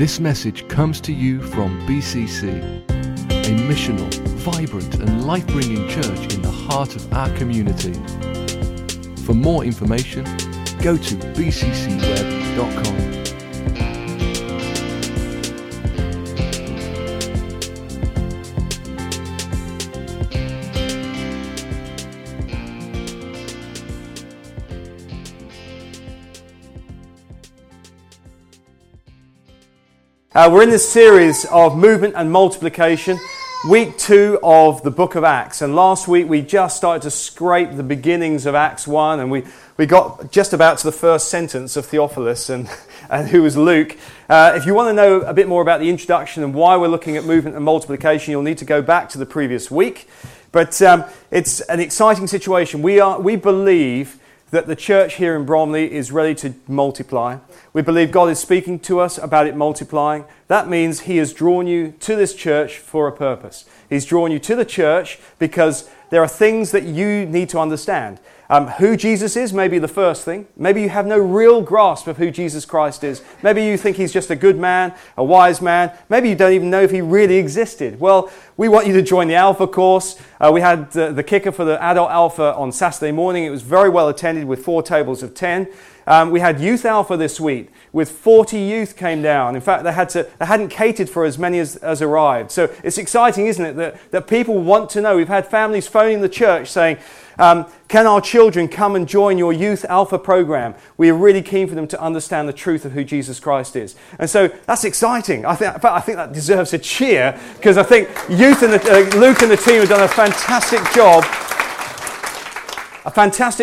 This message comes to you from BCC, a missional, vibrant and life-bringing church in the heart of our community. For more information, go to bccweb.com. We're in this series of movement and multiplication, week 2 of the book of Acts. And last week we just started to scrape the beginnings of Acts 1, and we got just about to the first sentence of Theophilus and who was Luke. If you want to know a bit more about the introduction and why we're looking at movement and multiplication, you'll need to go back to the previous week. But it's an exciting situation. We believe that the church here in Bromley is ready to multiply. We believe God is speaking to us about it multiplying. That means He has drawn you to this church for a purpose. He's drawn you to the church because there are things that you need to understand. Who Jesus is may be the first thing. Maybe you have no real grasp of who Jesus Christ is. Maybe you think He's just a good man, a wise man. Maybe you don't even know if He really existed. Well, we want you to join the Alpha course. We had the kicker for the Adult Alpha on Saturday morning. It was very well attended with 4 tables of 10. We had Youth Alpha this week with 40 youth came down. In fact, they hadn't catered for as many as arrived. So it's exciting, isn't it, that people want to know. We've had families phoning the church saying, can our children come and join your Youth Alpha program? We are really keen for them to understand the truth of who Jesus Christ is. And so that's exciting. I think that deserves a cheer, because I think youth and Luke and the team have done a fantastic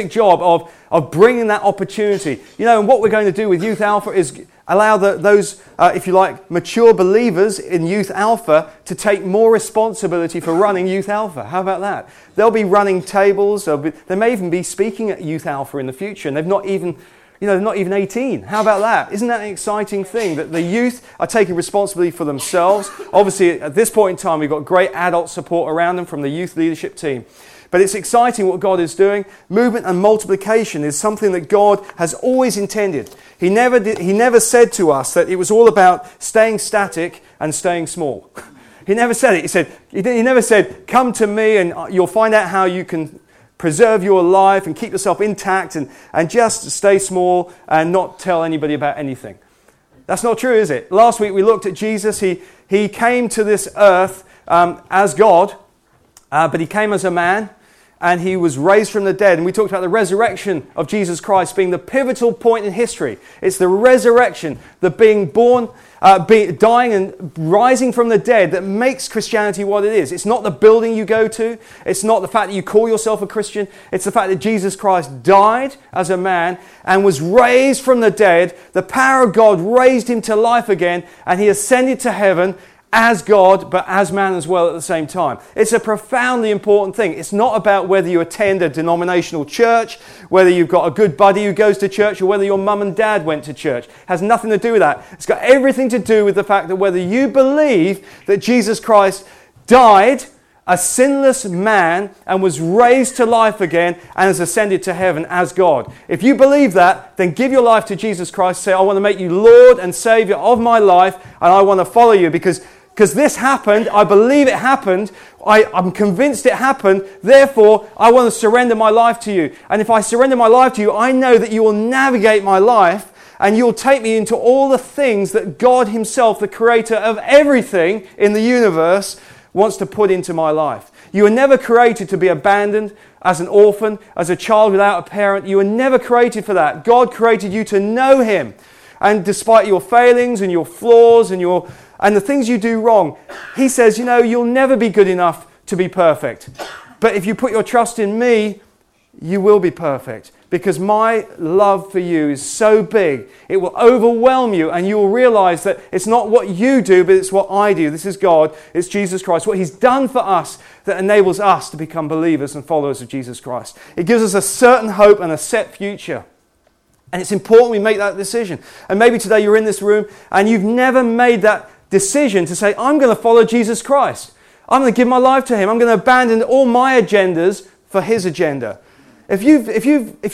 job of bringing that opportunity. You know, and what we're going to do with Youth Alpha is allow those, if you like, mature believers in Youth Alpha to take more responsibility for running Youth Alpha. How about that? They'll be running tables. They may even be speaking at Youth Alpha in the future, and they're not even 18. How about that? Isn't that an exciting thing that the youth are taking responsibility for themselves? Obviously, at this point in time, we've got great adult support around them from the youth leadership team. But it's exciting what God is doing. Movement and multiplication is something that God has always intended. He never said to us that it was all about staying static and staying small. He never said it. He never said, come to me and you'll find out how you can preserve your life and keep yourself intact and just stay small and not tell anybody about anything. That's not true, is it? Last week we looked at Jesus. He came to this earth as God, but He came as a man. And He was raised from the dead. And we talked about the resurrection of Jesus Christ being the pivotal point in history. It's the resurrection, the being born, dying and rising from the dead that makes Christianity what it is. It's not the building you go to. It's not the fact that you call yourself a Christian. It's the fact that Jesus Christ died as a man and was raised from the dead. The power of God raised Him to life again, and He ascended to heaven as God, but as man as well at the same time. It's a profoundly important thing. It's not about whether you attend a denominational church, whether you've got a good buddy who goes to church, or whether your mum and dad went to church. It has nothing to do with that. It's got everything to do with the fact that whether you believe that Jesus Christ died a sinless man and was raised to life again and has ascended to heaven as God. If you believe that, then give your life to Jesus Christ. Say, I want to make you Lord and Saviour of my life, and I want to follow you because this happened, I believe it happened, I'm convinced it happened, therefore I want to surrender my life to you. And if I surrender my life to you, I know that you will navigate my life and you'll take me into all the things that God Himself, the creator of everything in the universe, wants to put into my life. You were never created to be abandoned as an orphan, as a child without a parent. You were never created for that. God created you to know Him. And despite your failings and your flaws and the things you do wrong, He says, you know, you'll never be good enough to be perfect. But if you put your trust in me, you will be perfect. Because my love for you is so big, it will overwhelm you, and you will realize that it's not what you do, but it's what I do. This is God. It's Jesus Christ. What He's done for us that enables us to become believers and followers of Jesus Christ. It gives us a certain hope and a set future. And it's important we make that decision. And maybe today you're in this room and you've never made that decision to say, I'm going to follow Jesus Christ. I'm going to give my life to Him. I'm going to abandon all my agendas for His agenda. If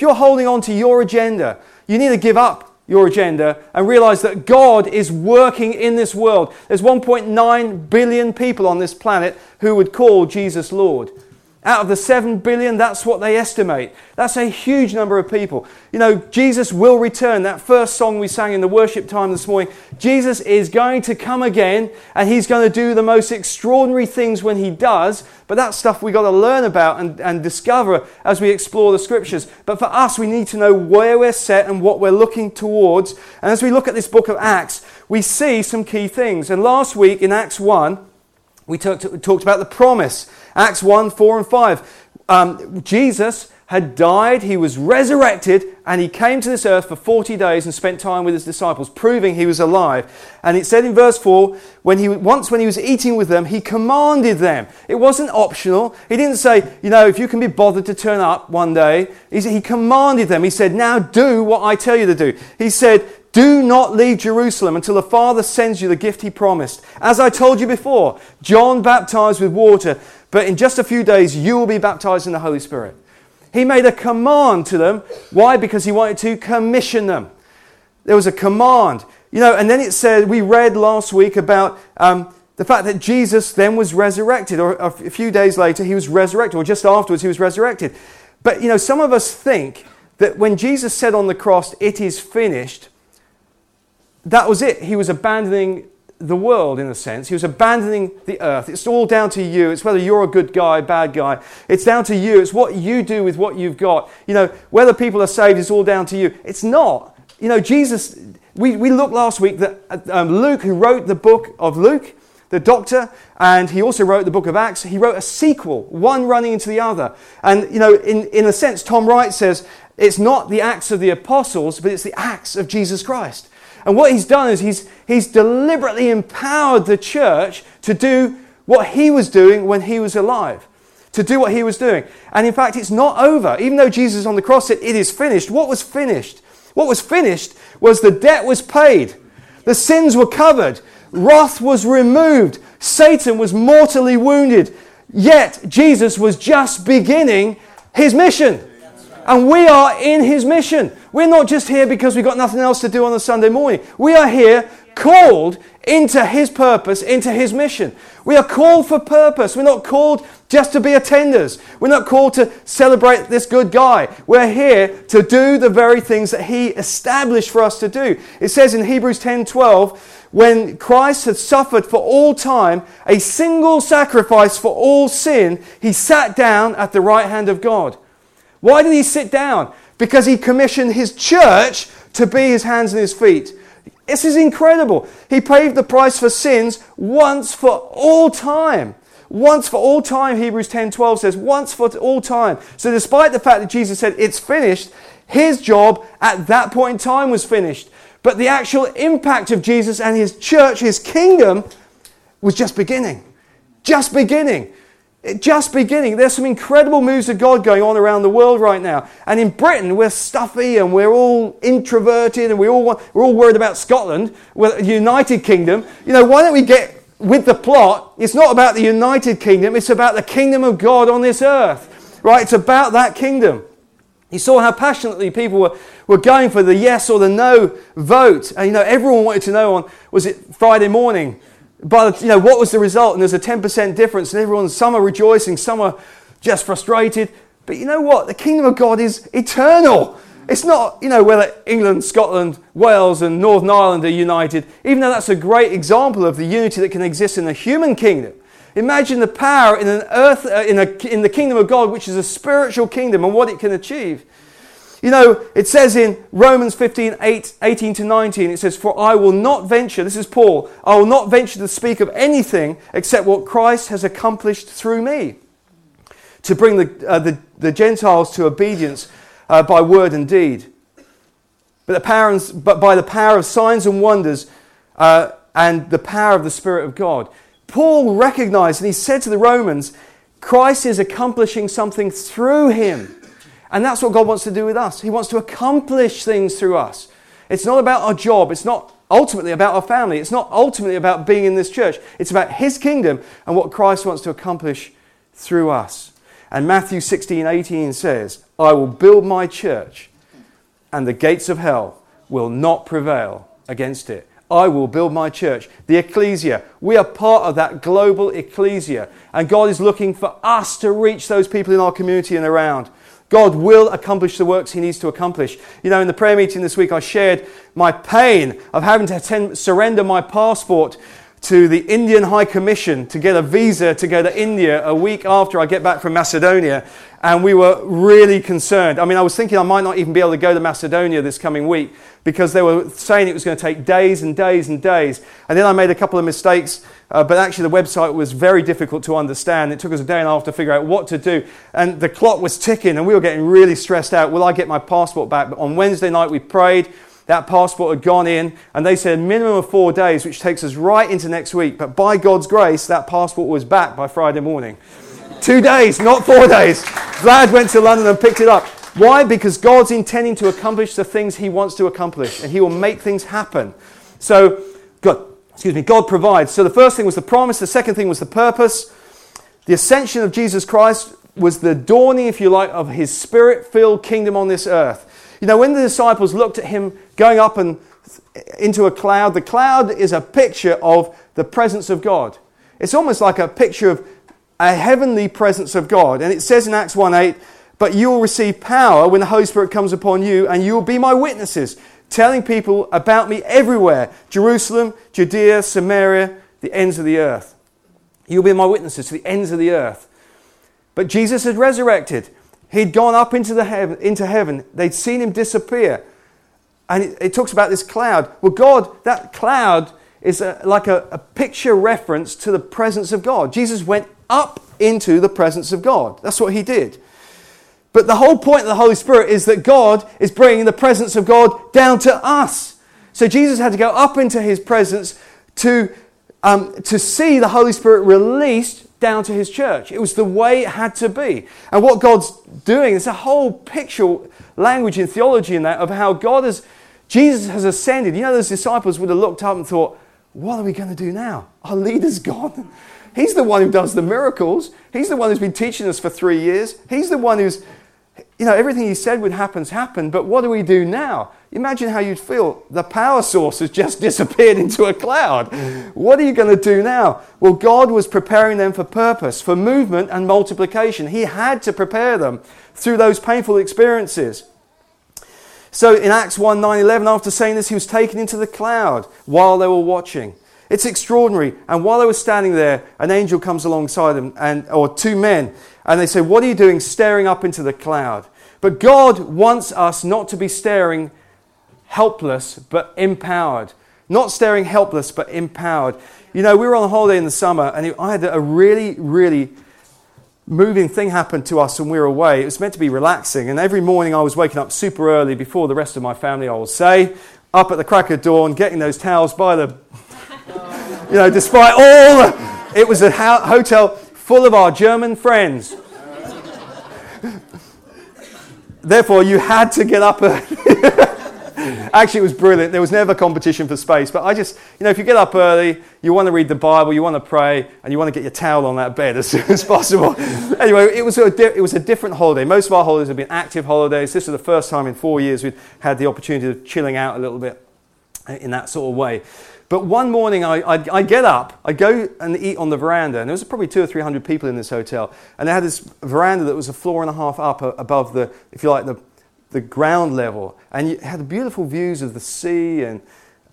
you're holding on to your agenda, you need to give up your agenda and realize that God is working in this world. There's 1.9 billion people on this planet who would call Jesus Lord. Out of the 7 billion, that's what they estimate. That's a huge number of people. You know, Jesus will return. That first song we sang in the worship time this morning, Jesus is going to come again and he's going to do the most extraordinary things when he does. But that's stuff we've got to learn about and discover as we explore the scriptures. But for us, we need to know where we're set and what we're looking towards. And as we look at this book of Acts, we see some key things. And last week in Acts 1, we talked about the promise. Acts 1, 4 and 5. Jesus had died, he was resurrected, and he came to this earth for 40 days and spent time with his disciples, proving he was alive. And it said in verse 4, when he was eating with them, he commanded them. It wasn't optional. He didn't say, you know, if you can be bothered to turn up one day. He commanded them. He said, now do what I tell you to do. He said, do not leave Jerusalem until the Father sends you the gift he promised. As I told you before, John baptized with water, but in just a few days you will be baptized in the Holy Spirit. He made a command to them. Why? Because he wanted to commission them. There was a command. You know, and then it said, we read last week about the fact that Jesus then was resurrected, or a few days later he was resurrected, or just afterwards he was resurrected. But, you know, some of us think that when Jesus said on the cross, it is finished, that was it. He was abandoning the world in a sense. He was abandoning the earth. It's all down to you. It's whether you're a good guy, bad guy. It's down to you. It's what you do with what you've got. You know, whether people are saved is all down to you. It's not. You know, Jesus, we looked last week that Luke, who wrote the book of Luke, the doctor, and he also wrote the book of Acts, he wrote a sequel, one running into the other. And, you know, in a sense, Tom Wright says, it's not the Acts of the Apostles, but it's the Acts of Jesus Christ. And what he's done is he's deliberately empowered the church to do what he was doing when he was alive, to do what he was doing. And in fact, it's not over. Even though Jesus on the cross said, it is finished, what was finished? What was finished was the debt was paid. The sins were covered. Wrath was removed. Satan was mortally wounded. Yet Jesus was just beginning his mission. And we are in his mission. We're not just here because we've got nothing else to do on a Sunday morning. We are here called into his purpose, into his mission. We are called for purpose. We're not called just to be attenders. We're not called to celebrate this good guy. We're here to do the very things that he established for us to do. It says in Hebrews 10:12, when Christ had suffered for all time, a single sacrifice for all sin, he sat down at the right hand of God. Why did he sit down? Because he commissioned his church to be his hands and his feet. This is incredible. He paid the price for sins once for all time. Once for all time, Hebrews 10:12 says, once for all time. So despite the fact that Jesus said, it's finished, his job at that point in time was finished. But the actual impact of Jesus and his church, his kingdom, was just beginning. Just beginning. Just beginning. There's some incredible moves of God going on around the world right now. And in Britain, we're stuffy and we're all introverted and we're all worried about Scotland, the United Kingdom. You know, why don't we get with the plot? It's not about the United Kingdom. It's about the kingdom of God on this earth, right? It's about that kingdom. You saw how passionately people were going for the yes or the no vote. And, you know, everyone wanted to know on, was it Friday morning? But, you know, what was the result? And there's a 10% difference, and some are rejoicing, some are just frustrated. But you know what? The kingdom of God is eternal. It's not, you know, whether England, Scotland, Wales and Northern Ireland are united, even though that's a great example of the unity that can exist in the human kingdom. Imagine the power in the kingdom of God, which is a spiritual kingdom, and what it can achieve. You know, it says in Romans 15, 18 to 19, it says, for I will not venture, this is Paul, I will not venture to speak of anything except what Christ has accomplished through me to bring the Gentiles to obedience by word and deed. But by the power of signs and wonders and the power of the Spirit of God. Paul recognized, and he said to the Romans, Christ is accomplishing something through him. And that's what God wants to do with us. He wants to accomplish things through us. It's not about our job. It's not ultimately about our family. It's not ultimately about being in this church. It's about his kingdom and what Christ wants to accomplish through us. And Matthew 16:18 says, I will build my church and the gates of hell will not prevail against it. I will build my church, the ecclesia. We are part of that global ecclesia. And God is looking for us to reach those people in our community and around. God will accomplish the works he needs to accomplish. You know, in the prayer meeting this week, I shared my pain of having to surrender my passport to the Indian High Commission to get a visa to go to India a week after I get back from Macedonia. And we were really concerned. I mean, I was thinking I might not even be able to go to Macedonia this coming week because they were saying it was going to take days and days and days. And then I made a couple of mistakes, but actually the website was very difficult to understand. It took us a day and a half to figure out what to do. And the clock was ticking and we were getting really stressed out. Will I get my passport back? But on Wednesday night we prayed. That passport had gone in, and they said a minimum of 4 days, which takes us right into next week. But by God's grace, that passport was back by Friday morning. 2 days, not 4 days. Vlad went to London and picked it up. Why? Because God's intending to accomplish the things he wants to accomplish, and he will make things happen. So, God provides. So the first thing was the promise. The second thing was the purpose. The ascension of Jesus Christ was the dawning, if you like, of his spirit-filled kingdom on this earth. You know, when the disciples looked at him going up and into a cloud, the cloud is a picture of the presence of God. It's almost like a picture of a heavenly presence of God. And it says in Acts 1:8, "But you will receive power when the Holy Spirit comes upon you, and you will be my witnesses, telling people about me everywhere, Jerusalem, Judea, Samaria, the ends of the earth." You'll be my witnesses to the ends of the earth. But Jesus had resurrected. He'd gone up into heaven. They'd seen him disappear. And it talks about this cloud. Well, God, that cloud is like a picture reference to the presence of God. Jesus went up into the presence of God. That's what he did. But the whole point of the Holy Spirit is that God is bringing the presence of God down to us. So Jesus had to go up into his presence to see the Holy Spirit released down to his church. It was the way it had to be. And what God's doing, there's a whole picture, language and theology in that of how Jesus has ascended. You know, those disciples would have looked up and thought, what are we going to do now? Our leader's gone. He's the one who does the miracles. He's the one who's been teaching us for 3 years. He's the one who's, you know, everything he said would happen, but what do we do now? Imagine how you'd feel. The power source has just disappeared into a cloud. What are you going to do now? Well, God was preparing them for purpose, for movement and multiplication. He had to prepare them through those painful experiences. So in Acts 1:9-11, after saying this, he was taken into the cloud while they were watching. It's extraordinary. And while they were standing there, an angel comes alongside them, or two men, and they say, "What are you doing staring up into the cloud?" But God wants us not to be staring helpless, but empowered. Not staring helpless, but empowered. You know, we were on a holiday in the summer, and I had a really, really moving thing happen to us when we were away. It was meant to be relaxing, and every morning I was waking up super early before the rest of my family, I will say, up at the crack of dawn, getting those towels by the... You know, despite all... It was a hotel full of our German friends. Therefore, you had to get up early. Actually, it was brilliant. There was never competition for space. But I just, you know, if you get up early, you want to read the Bible, you want to pray, and you want to get your towel on that bed as soon as possible. Anyway, it was a different holiday. Most of our holidays have been active holidays. This is the first time in 4 years we've had the opportunity of chilling out a little bit in that sort of way. But one morning, I get up, I go and eat on the veranda, and there was probably 200 or 300 people in this hotel. And they had this veranda that was a floor and a half up above the, if you like, the ground level, and you had beautiful views of the sea and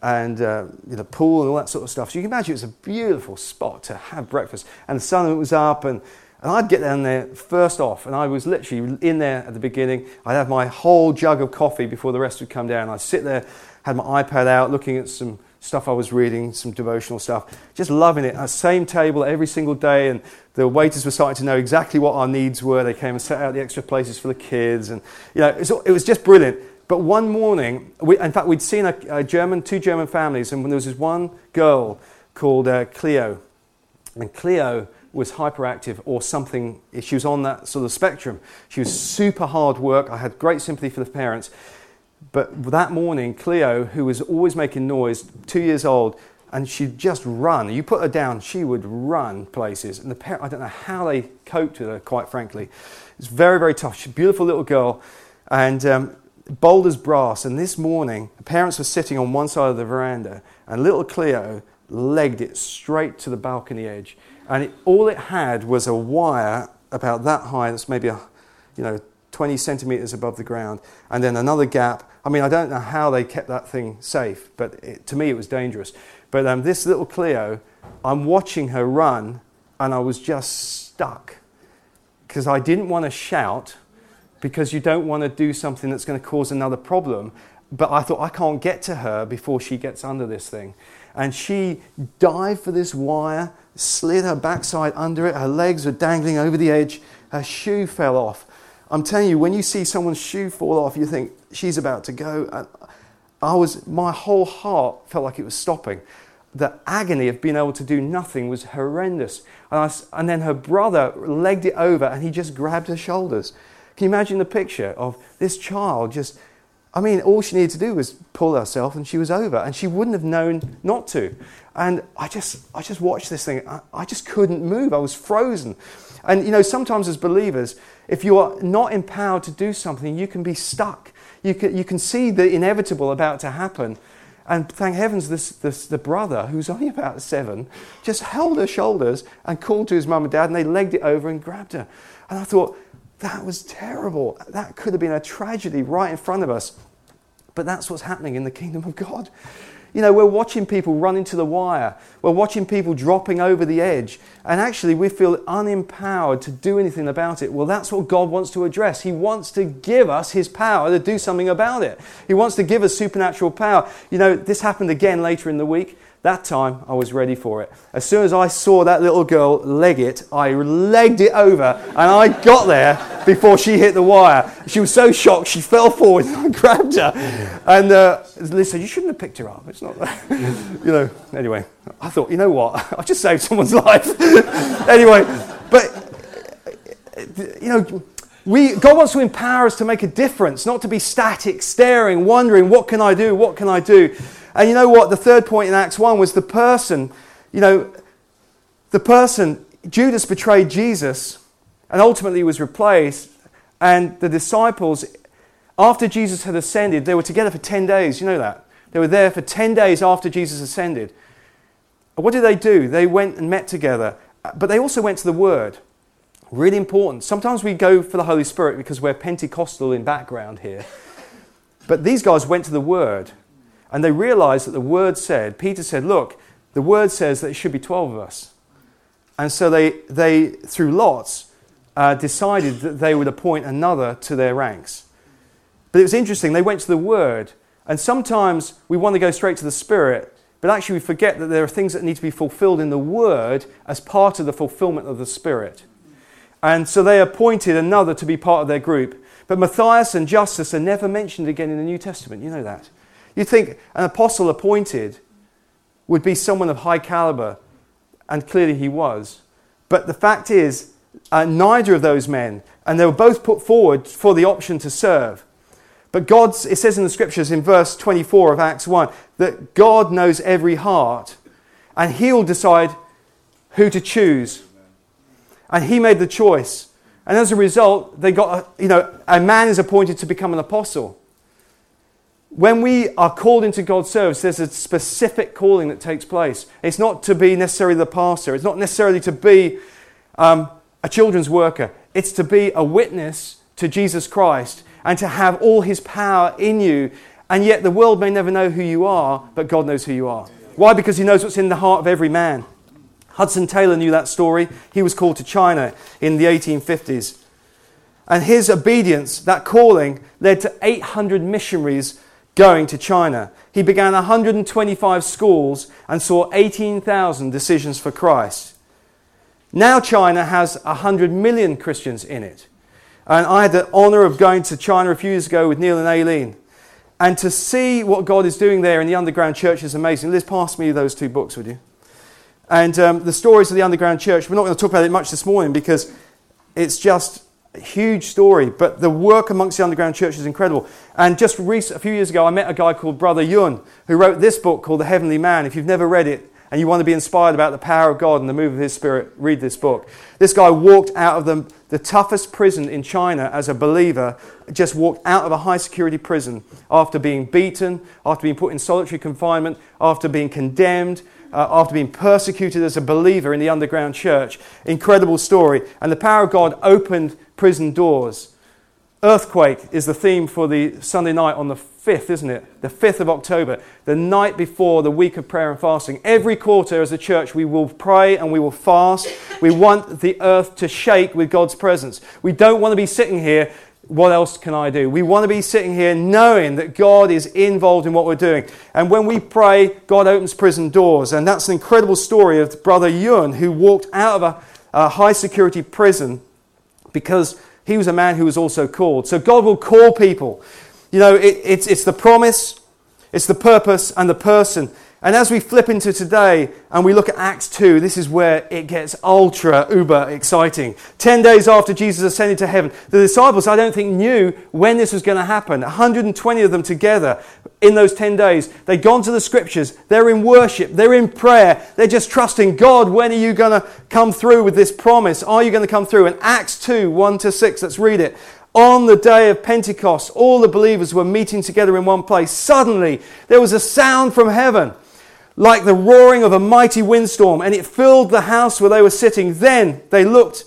the pool and all that sort of stuff. So you can imagine it's a beautiful spot to have breakfast. And the sun was up, and I'd get down there first off, and I was literally in there at the beginning. I'd have my whole jug of coffee before the rest would come down. I'd sit there, had my iPad out, looking at some stuff I was reading, some devotional stuff, just loving it. At the same table every single day, and the waiters were starting to know exactly what our needs were. They came and set out the extra places for the kids, and you know, it was just brilliant. But one morning, we'd seen two German families, and there was this one girl called Cleo, and Cleo was hyperactive or something. She was on that sort of spectrum. She was super hard work. I had great sympathy for the parents. But that morning, Cleo, who was always making noise, 2 years old, and she'd just run. You put her down, she would run places. And the parents, I don't know how they coped with her, quite frankly. It's very, very tough. She's a beautiful little girl. And bold as brass, and this morning the parents were sitting on one side of the veranda and little Cleo legged it straight to the balcony edge, and all it had was a wire about that high, that's maybe 20 centimetres above the ground, and then another gap. I mean, I don't know how they kept that thing safe, but to me it was dangerous. But this little Cleo, I'm watching her run, and I was just stuck because I didn't want to shout, because you don't want to do something that's going to cause another problem. But I thought, I can't get to her before she gets under this thing. And she dived for this wire, slid her backside under it, her legs were dangling over the edge, her shoe fell off. I'm telling you, when you see someone's shoe fall off, you think, she's about to go. And my whole heart felt like it was stopping. The agony of being able to do nothing was horrendous. And then her brother legged it over, and he just grabbed her shoulders. Can you imagine the picture of this child just... I mean, all she needed to do was pull herself, and she was over, and she wouldn't have known not to. And I just watched this thing. I just couldn't move. I was frozen. And, sometimes as believers, if you are not empowered to do something, you can be stuck. You can see the inevitable about to happen. And thank heavens the brother, who's only about 7, just held her shoulders and called to his mum and dad, and they legged it over and grabbed her. And I thought, that was terrible. That could have been a tragedy right in front of us. But that's what's happening in the kingdom of God. We're watching people run into the wire. We're watching people dropping over the edge. And actually, we feel unempowered to do anything about it. Well, that's what God wants to address. He wants to give us His power to do something about it. He wants to give us supernatural power. This happened again later in the week. That time, I was ready for it. As soon as I saw that little girl leg it, I legged it over, and I got there before she hit the wire. She was so shocked, she fell forward, and I grabbed her. And Liz said, you shouldn't have picked her up. It's not that. Anyway, I thought, you know what? I just saved someone's life. Anyway, but, God wants to empower us to make a difference, not to be static, staring, wondering, what can I do? What can I do? And you know what? The third point in Acts 1 was the person, Judas betrayed Jesus and ultimately was replaced. And the disciples, after Jesus had ascended, they were together for 10 days. You know that? They were there for 10 days after Jesus ascended. What did they do? They went and met together. But they also went to the Word. Really important. Sometimes we go for the Holy Spirit because we're Pentecostal in background here. But these guys went to the Word. And they realized that the Word said, Peter said, look, the Word says that it should be 12 of us. And so they through lots, decided that they would appoint another to their ranks. But it was interesting, they went to the Word. And sometimes we want to go straight to the Spirit, but actually we forget that there are things that need to be fulfilled in the Word as part of the fulfillment of the Spirit. And so they appointed another to be part of their group. But Matthias and Justus are never mentioned again in the New Testament. You know that. You'd think an apostle appointed would be someone of high caliber, and clearly he was. But the fact is, neither of those men, and they were both put forward for the option to serve. But it says in the Scriptures in verse 24 of Acts 1, that God knows every heart, and He will decide who to choose. And He made the choice. And as a result, they got a man is appointed to become an apostle. When we are called into God's service, there's a specific calling that takes place. It's not to be necessarily the pastor. It's not necessarily to be a children's worker. It's to be a witness to Jesus Christ and to have all His power in you. And yet the world may never know who you are, but God knows who you are. Why? Because He knows what's in the heart of every man. Hudson Taylor knew that story. He was called to China in the 1850s. And his obedience, that calling, led to 800 missionaries going to China. He began 125 schools and saw 18,000 decisions for Christ. Now China has 100 million Christians in it. And I had the honour of going to China a few years ago with Neil and Aileen. And to see what God is doing there in the underground church is amazing. Liz, pass me those 2 books, would you? And the stories of the underground church, we're not going to talk about it much this morning because it's just... a huge story, but the work amongst the underground church is incredible. And just a few years ago, I met a guy called Brother Yun, who wrote this book called The Heavenly Man. If you've never read it, and you want to be inspired about the power of God and the move of His Spirit, read this book. This guy walked out of the toughest prison in China as a believer, just walked out of a high-security prison after being beaten, after being put in solitary confinement, after being condemned, after being persecuted as a believer in the underground church. Incredible story. And the power of God opened prison doors. Earthquake is the theme for the Sunday night on the 5th, isn't it? The 5th of October, the night before the week of prayer and fasting. Every quarter as a church we will pray and we will fast. We want the earth to shake with God's presence. We don't want to be sitting here, what else can I do? We want to be sitting here knowing that God is involved in what we're doing. And when we pray, God opens prison doors. And that's an incredible story of Brother Yun, who walked out of a high-security prison because he was a man who was also called. So God will call people. You know, it's the promise, it's the purpose and the person. And as we flip into today and we look at Acts 2, this is where it gets ultra, uber exciting. 10 days after Jesus ascended to heaven, the disciples, I don't think, knew when this was going to happen. 120 of them together in those 10 days. They'd gone to the Scriptures, they're in worship, they're in prayer, they're just trusting God, when are you going to come through with this promise? Are you going to come through? And Acts 2, 1-6, let's read it. On the day of Pentecost, all the believers were meeting together in one place. Suddenly, there was a sound from heaven, like the roaring of a mighty windstorm, and it filled the house where they were sitting. Then they looked.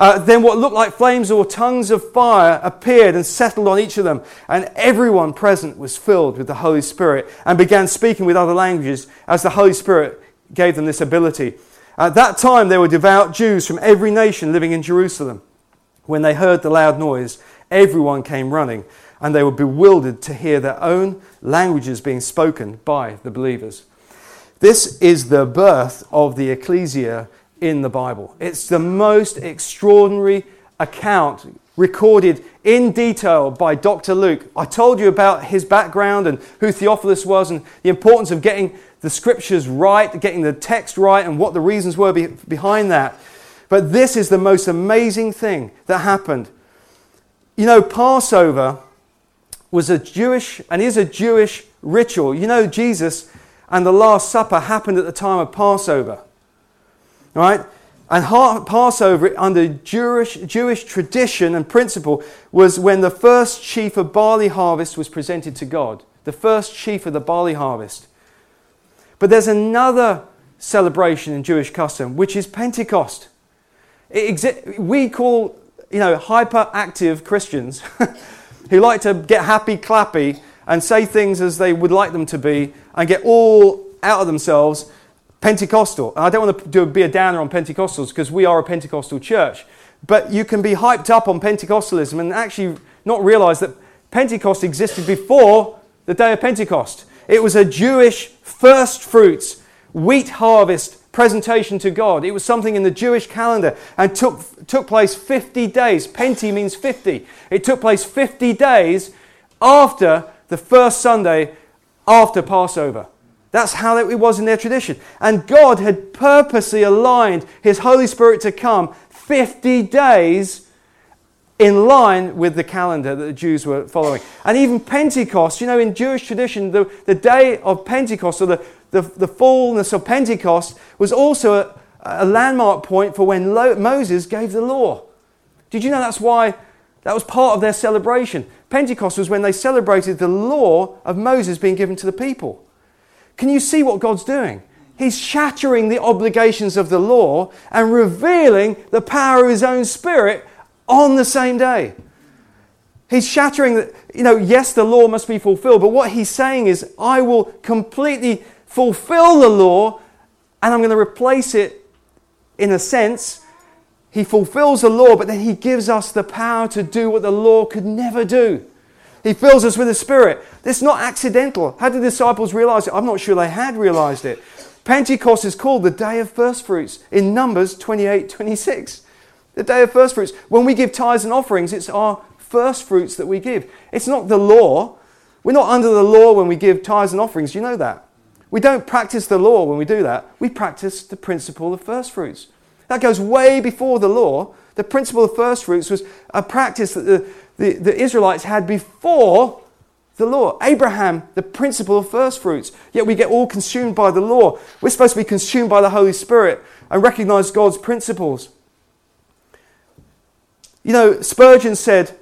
Then what looked like flames or tongues of fire appeared and settled on each of them. And everyone present was filled with the Holy Spirit and began speaking with other languages as the Holy Spirit gave them this ability. At that time, there were devout Jews from every nation living in Jerusalem. When they heard the loud noise, everyone came running, and they were bewildered to hear their own languages being spoken by the believers. This is the birth of the ecclesia in the Bible. It's the most extraordinary account recorded in detail by Dr. Luke. I told you about his background and who Theophilus was and the importance of getting the Scriptures right, getting the text right, and what the reasons were behind that. But this is the most amazing thing that happened. You know, Passover was a Jewish, and is a Jewish ritual. You know, Jesus and the Last Supper happened at the time of Passover, right? And Passover, under Jewish tradition and principle, was when the first sheaf of barley harvest was presented to God. The first sheaf of the barley harvest. But there's another celebration in Jewish custom, which is Pentecost. We call, you know, hyperactive Christians who like to get happy clappy and say things as they would like them to be and get all out of themselves, Pentecostal. And I don't want to be a downer on Pentecostals, because we are a Pentecostal church. But you can be hyped up on Pentecostalism and actually not realise that Pentecost existed before the day of Pentecost. It was a Jewish first fruits, wheat harvest presentation to God. It was something in the Jewish calendar and took place 50 days. Pente means 50. It took place 50 days after the first Sunday after Passover. That's how it was in their tradition. And God had purposely aligned His Holy Spirit to come 50 days in line with the calendar that the Jews were following. And even Pentecost, you know, in Jewish tradition, the day of Pentecost, or the fullness of Pentecost, was also a landmark point for when Moses gave the law. Did you know that's why that was part of their celebration? Pentecost was when they celebrated the law of Moses being given to the people. Can you see what God's doing? He's shattering the obligations of the law and revealing the power of His own Spirit on the same day. He's shattering the, you know, yes, the law must be fulfilled, but what He's saying is, I will completely fulfill the law, and I'm going to replace it, in a sense. He fulfills the law, but then He gives us the power to do what the law could never do. He fills us with the Spirit. It's not accidental. How did the disciples realize it? I'm not sure they had realized it. Pentecost is called the day of first fruits in Numbers 28:26. The day of first fruits. When we give tithes and offerings, it's our first fruits that we give. It's not the law. We're not under the law when we give tithes and offerings. You know that. We don't practice the law when we do that. We practice the principle of first fruits. That goes way before the law. The principle of first fruits was a practice that the Israelites had before the law. Abraham, the principle of first fruits. Yet we get all consumed by the law. We're supposed to be consumed by the Holy Spirit and recognize God's principles. You know, Spurgeon said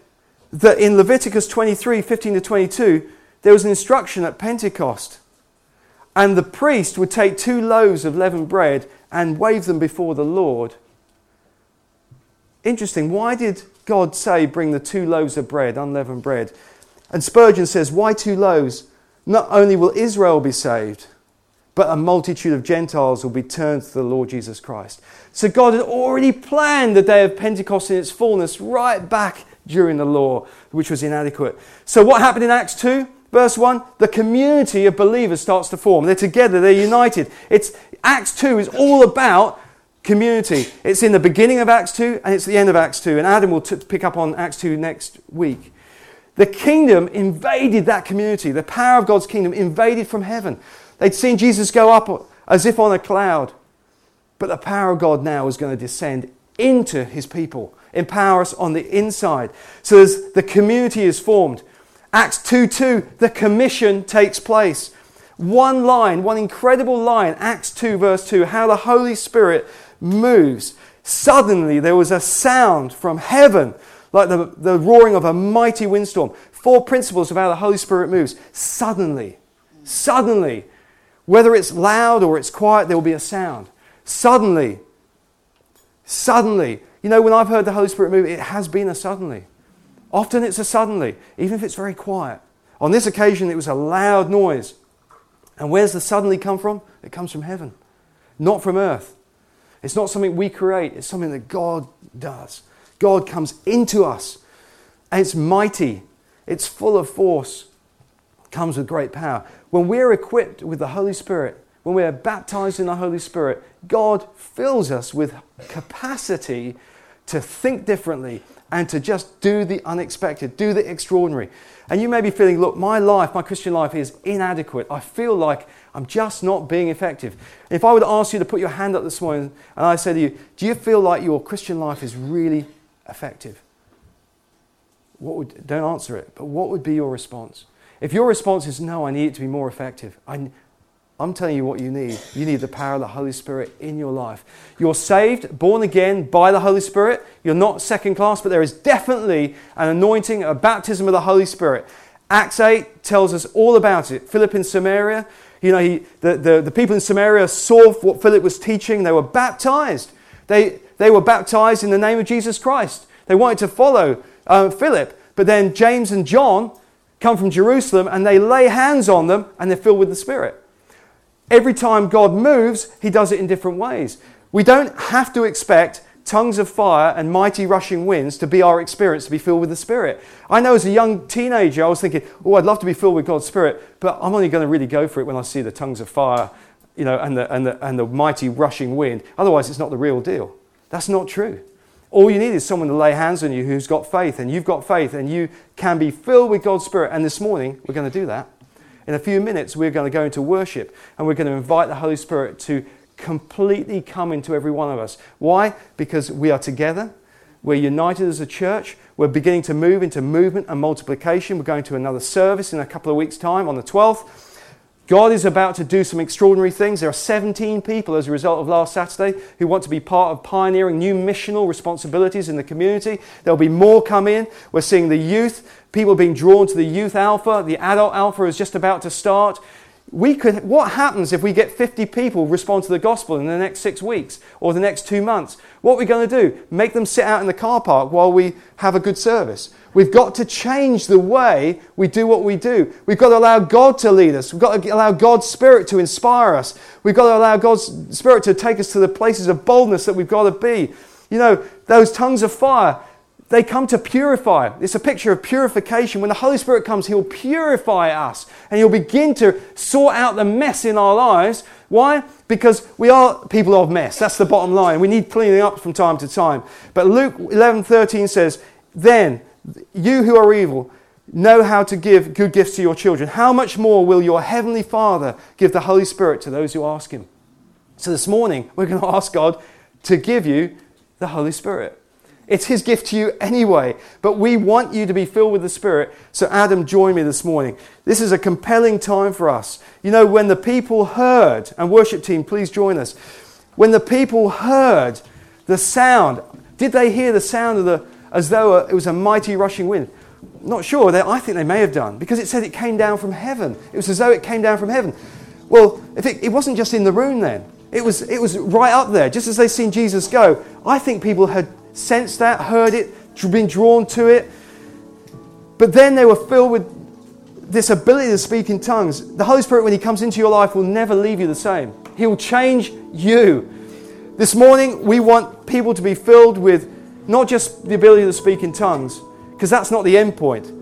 that in Leviticus 23:15-22, there was an instruction at Pentecost. And the priest would take 2 loaves of leavened bread and wave them before the Lord. Interesting. Why did God say, bring the 2 loaves of bread, unleavened bread? And Spurgeon says, why 2 loaves? Not only will Israel be saved, but a multitude of Gentiles will be turned to the Lord Jesus Christ. So God had already planned the day of Pentecost in its fullness right back during the law, which was inadequate. So what happened in Acts 2? Verse 1, the community of believers starts to form. They're together, they're united. Acts 2 is all about community. It's in the beginning of Acts 2 and it's the end of Acts 2. And Adam will pick up on Acts 2 next week. The kingdom invaded that community. The power of God's kingdom invaded from heaven. They'd seen Jesus go up as if on a cloud. But the power of God now is going to descend into his people, empower us on the inside. So as the community is formed, Acts 2:2, the commission takes place. One line, one incredible line, Acts 2 verse 2, how the Holy Spirit moves. Suddenly there was a sound from heaven, like the roaring of a mighty windstorm. 4 principles of how the Holy Spirit moves. Suddenly, whether it's loud or it's quiet, there will be a sound. Suddenly. You know, when I've heard the Holy Spirit move, it has been a suddenly. Often it's a suddenly, even if it's very quiet. On this occasion, it was a loud noise. And where's the suddenly come from? It comes from heaven, not from earth. It's not something we create. It's something that God does. God comes into us. And it's mighty. It's full of force. It comes with great power. When we're equipped with the Holy Spirit, when we're baptized in the Holy Spirit, God fills us with capacity to think differently and to just do the unexpected, do the extraordinary. And you may be feeling, look, my Christian life is inadequate. I feel like I'm just not being effective. If I would ask you to put your hand up this morning and I say to you, do you feel like your Christian life is really effective? Don't answer it, but what would be your response? If your response is, no, I need it to be more effective, I'm telling you what you need. You need the power of the Holy Spirit in your life. You're saved, born again by the Holy Spirit. You're not second class, but there is definitely an anointing, a baptism of the Holy Spirit. Acts 8 tells us all about it. Philip in Samaria, you know, the people in Samaria saw what Philip was teaching. They were baptized. They were baptized in the name of Jesus Christ. They wanted to follow Philip, but then James and John come from Jerusalem and they lay hands on them and they're filled with the Spirit. Every time God moves, he does it in different ways. We don't have to expect tongues of fire and mighty rushing winds to be our experience, to be filled with the Spirit. I know as a young teenager, I was thinking, I'd love to be filled with God's Spirit, but I'm only going to really go for it when I see the tongues of fire, you know, and the mighty rushing wind. Otherwise, it's not the real deal. That's not true. All you need is someone to lay hands on you who's got faith, and you've got faith, and you can be filled with God's Spirit. And this morning, we're going to do that. In a few minutes, we're going to go into worship and we're going to invite the Holy Spirit to completely come into every one of us. Why? Because we are together. We're united as a church. We're beginning to move into movement and multiplication. We're going to another service in a couple of weeks' time on the 12th. God is about to do some extraordinary things. There are 17 people as a result of last Saturday who want to be part of pioneering new missional responsibilities in the community. There'll be more come in. We're seeing the youth, people being drawn to the youth alpha. The adult alpha is just about to start. What happens if we get 50 people respond to the gospel in the next 6 weeks or the next 2 months? What are we going to do? Make them sit out in the car park while we have a good service? We've got to change the way we do what we do. We've got to allow God to lead us. We've got to allow God's Spirit to inspire us. We've got to allow God's Spirit to take us to the places of boldness that we've got to be. You know, those tongues of fire, they come to purify. It's a picture of purification. When the Holy Spirit comes, he'll purify us and he'll begin to sort out the mess in our lives. Why? Because we are people of mess. That's the bottom line. We need cleaning up from time to time. But Luke 11:13 says, then you who are evil know how to give good gifts to your children. How much more will your heavenly Father give the Holy Spirit to those who ask him? So this morning, we're going to ask God to give you the Holy Spirit. It's his gift to you anyway. But we want you to be filled with the Spirit. So Adam, join me this morning. This is a compelling time for us. You know, when the people heard, and worship team, please join us. When the people heard the sound, did they hear the sound of as though it was a mighty rushing wind? Not sure. I think they may have done, because it said it came down from heaven. It was as though it came down from heaven. Well, if it wasn't just in the room then. It was right up there, just as they'd seen Jesus go. I think people had sensed that, heard it, been drawn to it. But then they were filled with this ability to speak in tongues. The Holy Spirit, when He comes into your life, will never leave you the same. He will change you. This morning, we want people to be filled with not just the ability to speak in tongues, because that's not the end point.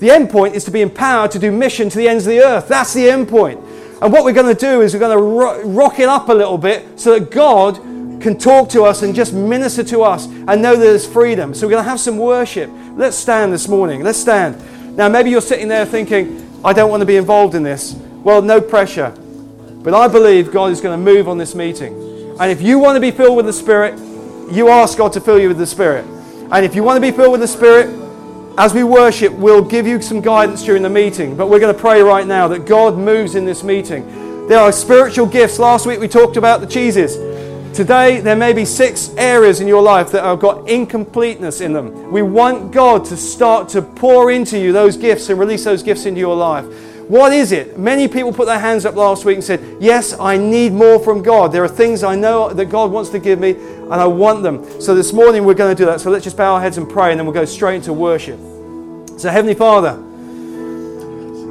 The end point is to be empowered to do mission to the ends of the earth. That's the end point. And what we're going to do is we're going to rock it up a little bit so that God can talk to us and just minister to us and know that there's freedom. So we're going to have some worship. Let's stand this morning. Let's stand. Now, maybe you're sitting there thinking, I don't want to be involved in this. Well, no pressure. But I believe God is going to move on this meeting. And if you want to be filled with the Spirit, you ask God to fill you with the Spirit. And if you want to be filled with the Spirit, as we worship, we'll give you some guidance during the meeting, but we're going to pray right now that God moves in this meeting. There are spiritual gifts. Last week we talked about the cheeses. Today there may be 6 areas in your life that have got incompleteness in them. We want God to start to pour into you those gifts and release those gifts into your life. What is it? Many people put their hands up last week and said, yes, I need more from God. There are things I know that God wants to give me, and I want them. So this morning we're going to do that. So let's just bow our heads and pray, and then we'll go straight into worship. So Heavenly Father,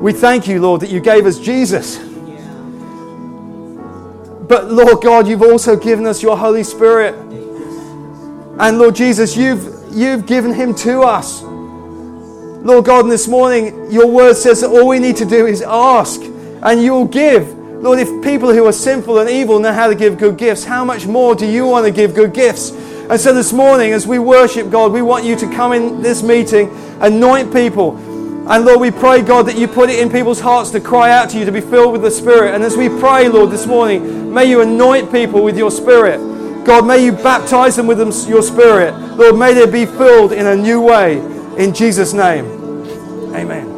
we thank you, Lord, that you gave us Jesus. But Lord God, you've also given us your Holy Spirit. And Lord Jesus, you've given him to us. Lord God, and this morning your word says that all we need to do is ask and you'll give. Lord, if people who are sinful and evil know how to give good gifts, how much more do you want to give good gifts? And so this morning, as we worship God, we want you to come in this meeting, anoint people. And Lord, we pray, God, that you put it in people's hearts to cry out to you, to be filled with the Spirit. And as we pray, Lord, this morning, may you anoint people with your Spirit. God, may you baptize them with your Spirit. Lord, may they be filled in a new way. In Jesus' name, amen.